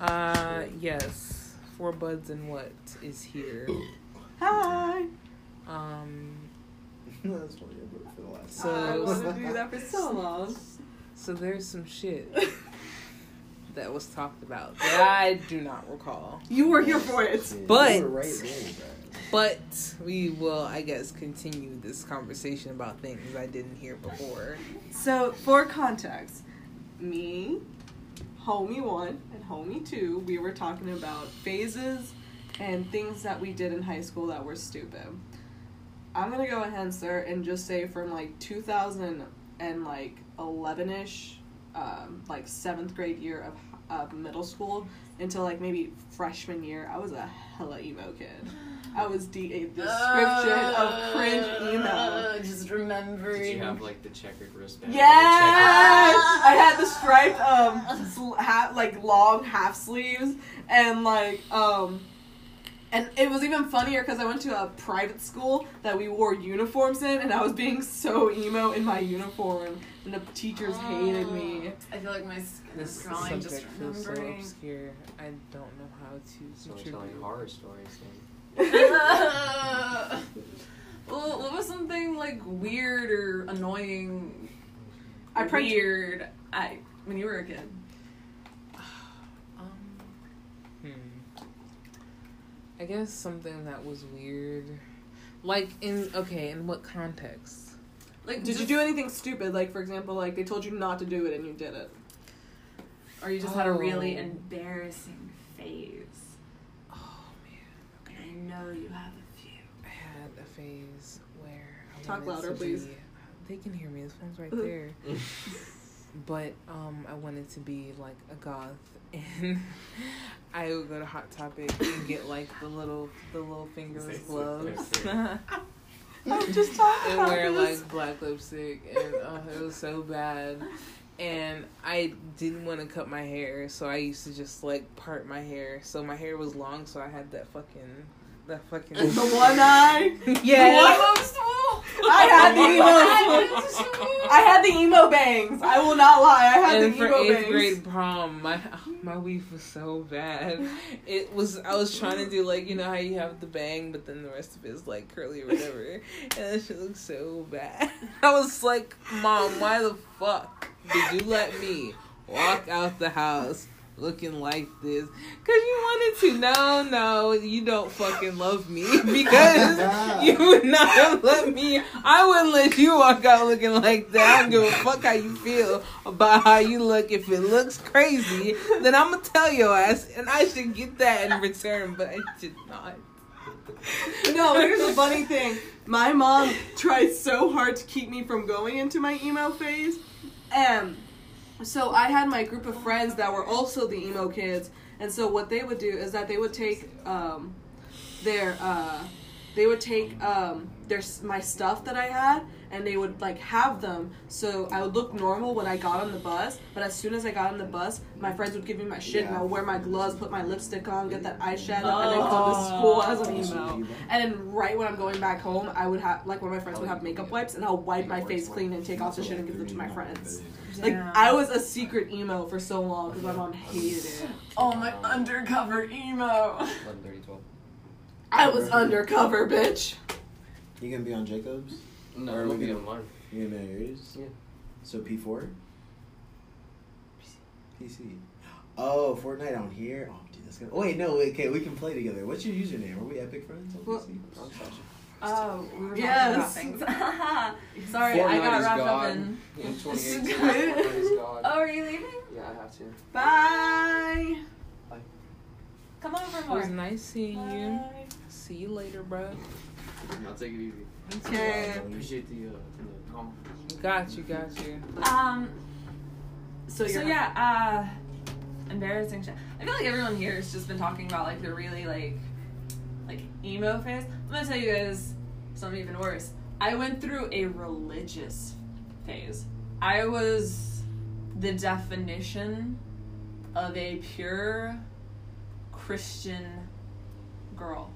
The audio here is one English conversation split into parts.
often. Yes. Four buds and what is here? Hi. That's what you did for the last. So I wanted to do that for so long. So there's some shit that was talked about that I do not recall. You were here for it, but you were right there. But we will, I guess, continue this conversation about things I didn't hear before. So, for context, me, homie one, and homie two, we were talking about phases and things that we did in high school that were stupid. I'm going to go ahead, sir, and just say from, 2011-ish, 7th grade year of middle school until, maybe freshman year, I was a hella emo kid. I was DA description of cringe emo. Just remembering. Did you have the checkered wristband? Yes, I had the striped long half sleeves and and it was even funnier because I went to a private school that we wore uniforms in, and I was being so emo in my uniform, and the teachers hated me. I feel like my skin is crawling just remembering. Feels so obscure. I don't know how to. So we're telling horror stories. Well, what was something weird or annoying? When you were a kid. I guess something that was weird, in what context? Did you do anything stupid? For example, they told you not to do it and you did it, or you just had a really embarrassing phase. I know you have a few. I had a phase where I talk louder, please. They can hear me. This one's right there. But I wanted to be a goth, and I would go to Hot Topic and get the little fingerless gloves. I'm just talking about this. And wear black lipstick, and it was so bad. And I didn't want to cut my hair, so I used to just part my hair. So my hair was long, so I had that fucking the one eye. Yeah. I had the emo bangs. I will not lie. I had the emo bangs. For 8th grade prom, my weave was so bad. I was trying to do how you have the bang, but then the rest of it is curly or whatever, and that shit looked so bad. I was like, Mom, why the fuck did you let me walk out the house looking like this? Because you wanted to. No, you don't fucking love me, because you would not have let me. I wouldn't let you walk out looking like that. I don't give a fuck how you feel about how you look. If it looks crazy, then I'm going to tell your ass, and I should get that in return, but I did not. No, here's the funny thing. My mom tried so hard to keep me from going into my emo phase, and so I had my group of friends that were also the emo kids, and so what they would do is that they would take my stuff that I had, and they would have them, so I would look normal when I got on the bus. But as soon as I got on the bus, my friends would give me my shit, and I would wear my gloves, put my lipstick on, get that eyeshadow, and then go to school as an emo. And then right when I'm going back home, I would have one of my friends would have makeup wipes, and I'll wipe my face clean and take off the shit and give them to my friends. I was a secret emo for so long because my mom hated it. Oh, my undercover emo. I was undercover, bitch. You gonna be on Jacobs? No, I'm gonna be on mine. You gonna be on yours? Yeah. So P4? PC. Oh, Fortnite on here? Oh, dude, that's gonna. Oh, wait, no, okay, we can play together. What's your username? Are we Epic Friends on PC? Oh, we were talking about things. Sorry, Fortnite I got wrapped up in. Yeah, 2018. Fortnite is gone. Oh, are you leaving? Yeah, I have to. Bye! Bye. Come over more. It was nice seeing you. See you later, bro. I'll take it easy. Okay. Appreciate the compliment. Got you. Embarrassing shit. I feel like everyone here has just been talking about the really emo phase. I'm gonna tell you guys something even worse. I went through a religious phase. I was the definition of a pure Christian girl.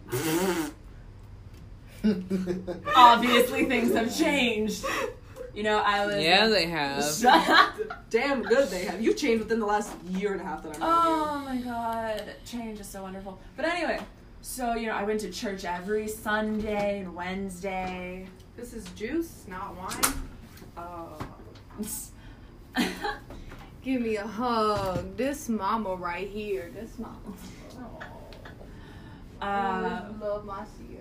Obviously, things have changed. You know, I was... Yeah, they have. Damn good they have. You've changed within the last year and a half that I know you. Oh, my God. Change is so wonderful. But anyway, so, you know, I went to church every Sunday and Wednesday. This is juice, not wine. Oh. Give me a hug. This mama right here. This mama. Oh. I love my Sierra.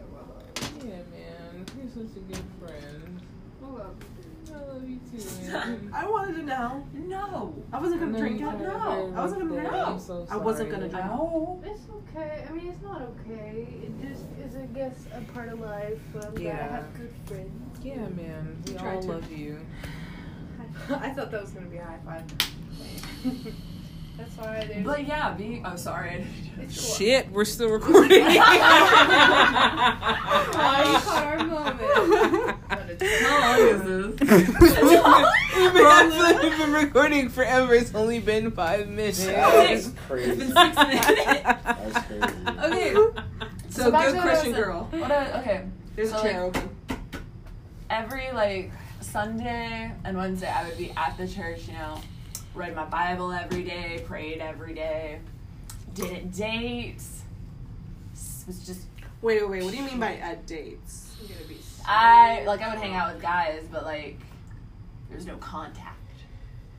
Yeah, man. You're such a good friend. I love you, dude. I love you too, man. I wanted to know. No. I wasn't going to drink out. No. I wasn't going to drink. So I wasn't going to drink. No. It's okay. I mean, it's not okay. It just is, I guess, a part of life. But I'm glad I have good friends. Yeah, man. We all love you. I thought that was going to be a high five. That's all right, dude. But yeah, I'm sorry. Shit, we're still recording. Oh, you caught our moment. How long is this? We've been recording forever. It's only been 5 minutes. That's crazy. It's been 6 minutes. That's crazy. Okay. So good Christian girl. Okay. There's a chair open. Every, Sunday and Wednesday, I would be at the church, you know. Read my Bible every day, prayed every day, didn't date. It was just... Wait, what do you mean by at dates? I'm gonna be so I would hang out with guys, but, there was no contact.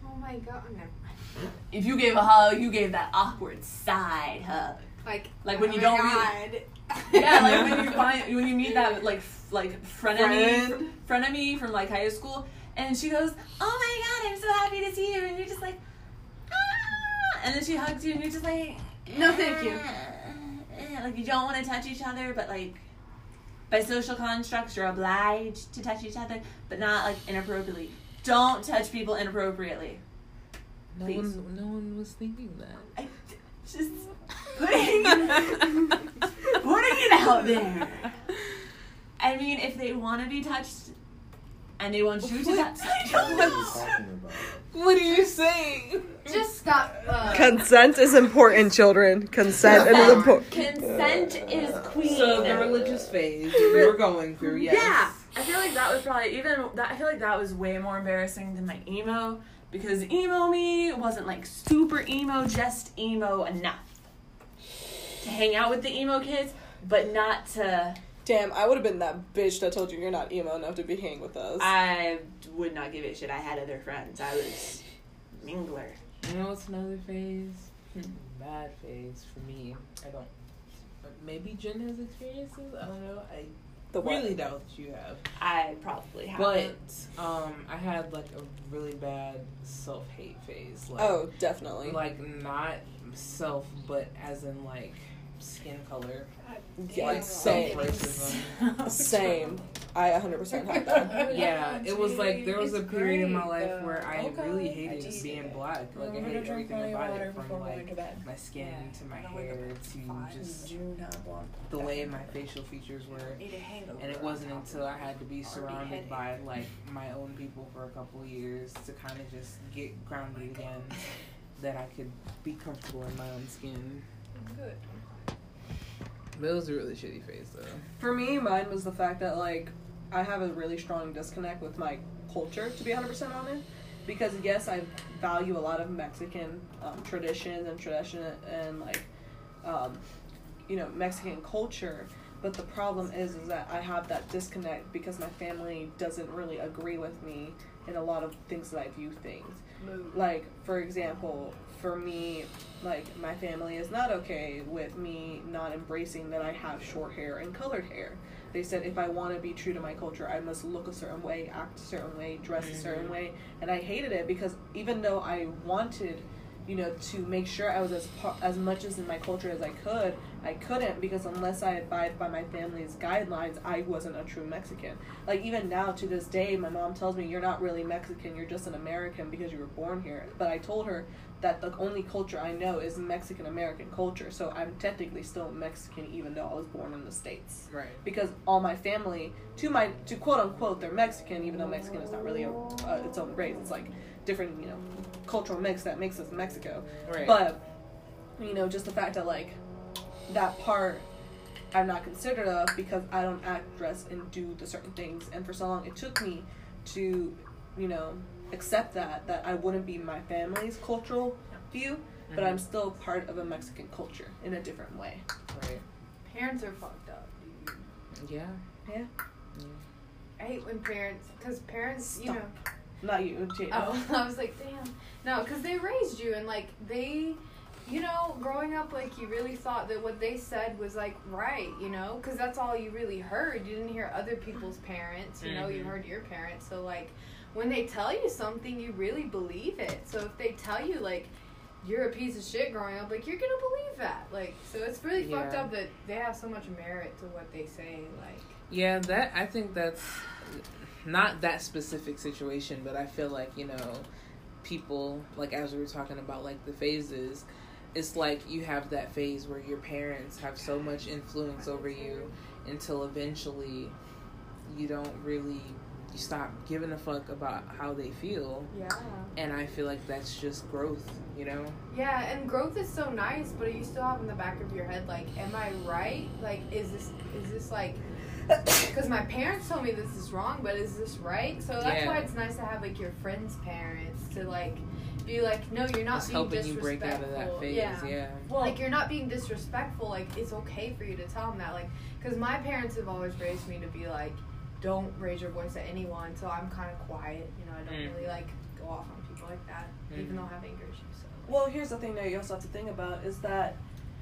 Oh, my God. No. If you gave a hug, you gave that awkward side hug. When you don't... Yeah, when you meet that, frenemy from, high school... And she goes, oh my God, I'm so happy to see you. And you're just like, ah. And then she hugs you and you're just like, no, thank you. You don't want to touch each other, but by social constructs, you're obliged to touch each other, but not inappropriately. Don't touch people inappropriately. Please. No one was thinking that. I just putting it out there. I mean, if they want to be touched, and they want you to touch. I don't know. What are you saying? Just stop. Consent is important, children. Consent is important. Consent is queen. So the religious phase we were going through, yes. Yeah. I feel like that was probably that was way more embarrassing than my emo, because emo me wasn't super emo, just emo enough to hang out with the emo kids, but not to... Damn, I would have been that bitch that told you you're not emo enough to be hanging with us. I would not give a shit. I had other friends. I was mingler. You know what's another phase? Bad phase for me. I don't... Maybe Jen has experiences? I don't know. I really doubt you have. I probably have. But I had a really bad self-hate phase. Oh, definitely. Not self, but as in skin color. Self-racism. Same. I 100% had that. Yeah, it was there was a period in my life where I really hated being black. I hated everything about it, from my skin to my hair to just the way my facial features were. And it wasn't until I had to be surrounded by my own people for a couple years to kind of just get grounded again that I could be comfortable in my own skin. Good. But it was a really shitty phase, though. For me, mine was the fact that, I have a really strong disconnect with my culture, to be 100% honest. Because, yes, I value a lot of Mexican tradition and Mexican culture. But the problem is that I have that disconnect because my family doesn't really agree with me in a lot of things that I view things. For example... For me, my family is not okay with me not embracing that I have short hair and colored hair. They said if I want to be true to my culture, I must look a certain way, act a certain way, dress a certain way. And I hated it because even though I wanted, to make sure I was as much as in my culture as I could, I couldn't, because unless I abide by my family's guidelines, I wasn't a true Mexican. Even now, to this day, my mom tells me, you're not really Mexican, you're just an American because you were born here. But I told her that the only culture I know is Mexican-American culture, so I'm technically still Mexican even though I was born in the States. Right. Because all my family, to quote-unquote, they're Mexican, even though Mexican is not really its own race. It's different, cultural mix that makes us Mexico. Right. But, just the fact that, that part I'm not considered of because I don't act, dress, and do the certain things. And for so long, it took me to you know, accept that I wouldn't be my family's cultural view, but I'm still part of a Mexican culture in a different way. Right. Parents are fucked up, dude. Yeah. Yeah. I hate when parents, because parents, you know. Not you, Jane. Oh, I was like, damn. No, because they raised you, and, like, they, you know, growing up, like, you really thought that what they said was, like, right, you know? Because that's all you really heard. You didn't hear other people's parents, you know? You heard your parents. So, like, when they tell you something, you really believe it. So if they tell you, like, you're a piece of shit growing up, like, you're going to believe that. Like, so it's really fucked up that they have so much merit to what they say, like. Yeah, that, I think that's not that specific situation, but I feel like, you know, people, like, as we were talking about, like, the phases, it's like you have that phase where your parents have so much influence over you until eventually you don't really, you stop giving a fuck about how they feel. Yeah. And I feel like that's just growth, you know? Yeah, and growth is so nice, but you still have in the back of your head, like, am I right? Like, is this like... Because my parents told me this is wrong, but is this right? So that's why it's nice to have, like, your friends' parents to, like, be like, no, you're not being disrespectful. Helping you break out of that phase, yeah. Well, like, you're not being disrespectful. Like, it's okay for you to tell them that. Like, because my parents have always raised me to be like, don't raise your voice at anyone. So I'm kind of quiet. You know, I don't really, like, go off on people like that, even though I have anger issues. So. Well, here's the thing that you also have to think about is that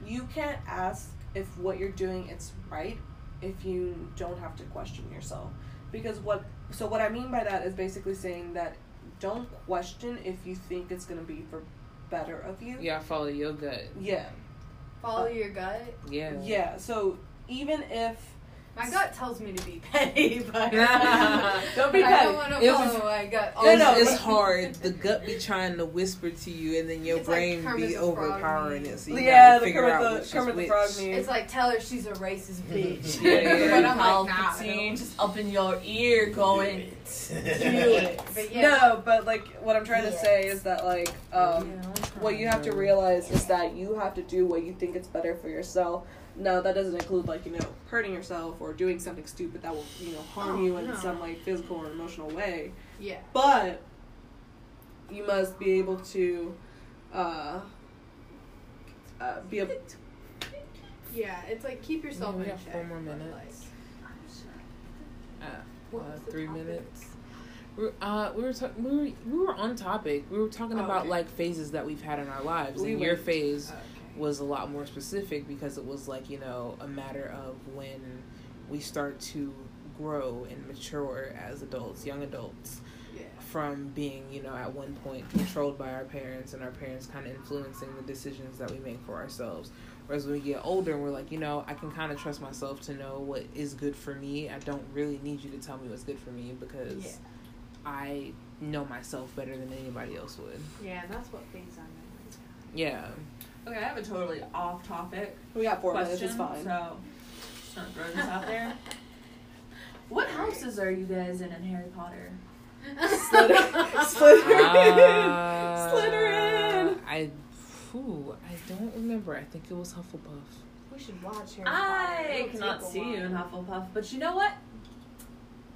you can't ask if what you're doing is right if you don't have to question yourself. Because what I mean by that is basically saying that don't question if you think it's going to be for better of you. Yeah, follow your gut. Yeah. Follow your gut? Yeah. Yeah, so even if... My gut tells me to be petty, but... Don't be petty. I don't want to follow my gut. It's hard. The gut be trying to whisper to you, and then your it's brain like be overpowering it. So you gotta figure out which is which. It's like, tell her she's a racist bitch. Yeah. But I'm like, nah. Just up in your ear going, do it. But no, but, like, what I'm trying to say is that, like, what you have to realize is that you have to do what you think is better for yourself. No, that doesn't include, like, you know, hurting yourself or doing something stupid that will, you know, harm you in some, like, physical or emotional way. Yeah. But you must be able to be a... Yeah, it's like, keep yourself in check. 4 more minutes. Like, 3 minutes. We were on topic. We were talking about, like, phases that we've had in our lives. And your phase... was a lot more specific because it was, like, you know, a matter of when we start to grow and mature as adults, young adults, from being, you know, at one point controlled by our parents and our parents kind of influencing the decisions that we make for ourselves. Whereas when we get older and we're like, you know, I can kind of trust myself to know what is good for me. I don't really need you to tell me what's good for me because I know myself better than anybody else would. Yeah, that's what phase I'm in. Yeah. Okay, I have a totally off-topic question. We got 4 minutes, it's fine. So, just gonna throw this out there. What houses are you guys in Harry Potter? Slytherin! I don't remember. I think it was Hufflepuff. We should watch Harry Potter. I cannot see you in Hufflepuff, but you know what?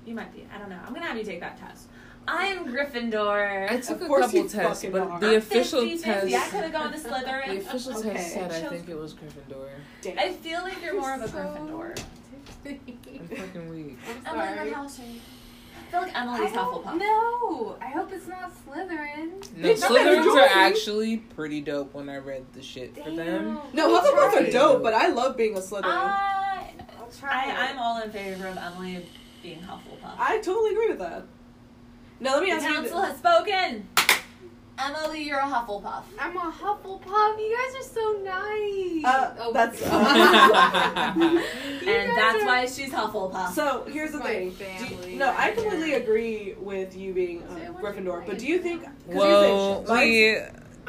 You might be. I don't know. I'm gonna have you take that test. I am Gryffindor. I took a couple tests, but the official test... I could have gone to Slytherin. The official test said I think it was Gryffindor. Damn. I feel like you're more of a Gryffindor. I'm fucking weak. I'm sorry. Emily, what house are you? I feel like Emily's Hufflepuff. No! I hope it's not Slytherin. No, Slytherins are actually pretty dope when I read the shit for them. No, Hufflepuffs are dope, but I love being a Slytherin. I'm all in favor of Emily being Hufflepuff. I totally agree with that. No, let me ask you. The council has spoken. Emily, you're a Hufflepuff. I'm a Hufflepuff. You guys are so nice. That's... and that's why she's Hufflepuff. So, here's the thing. I completely agree with you being Gryffindor, but do you think... Whoa,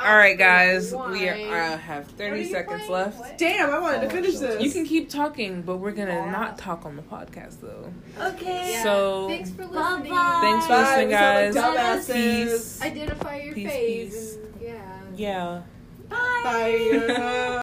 all right, guys. I have 30 seconds left. What? Damn, I wanted to finish this. You can keep talking, but we're gonna not talk on the podcast though. Okay. Yeah. So thanks for listening. Bye. Thanks for listening, guys. Peace. Identify your phase. Yeah. Bye. Bye.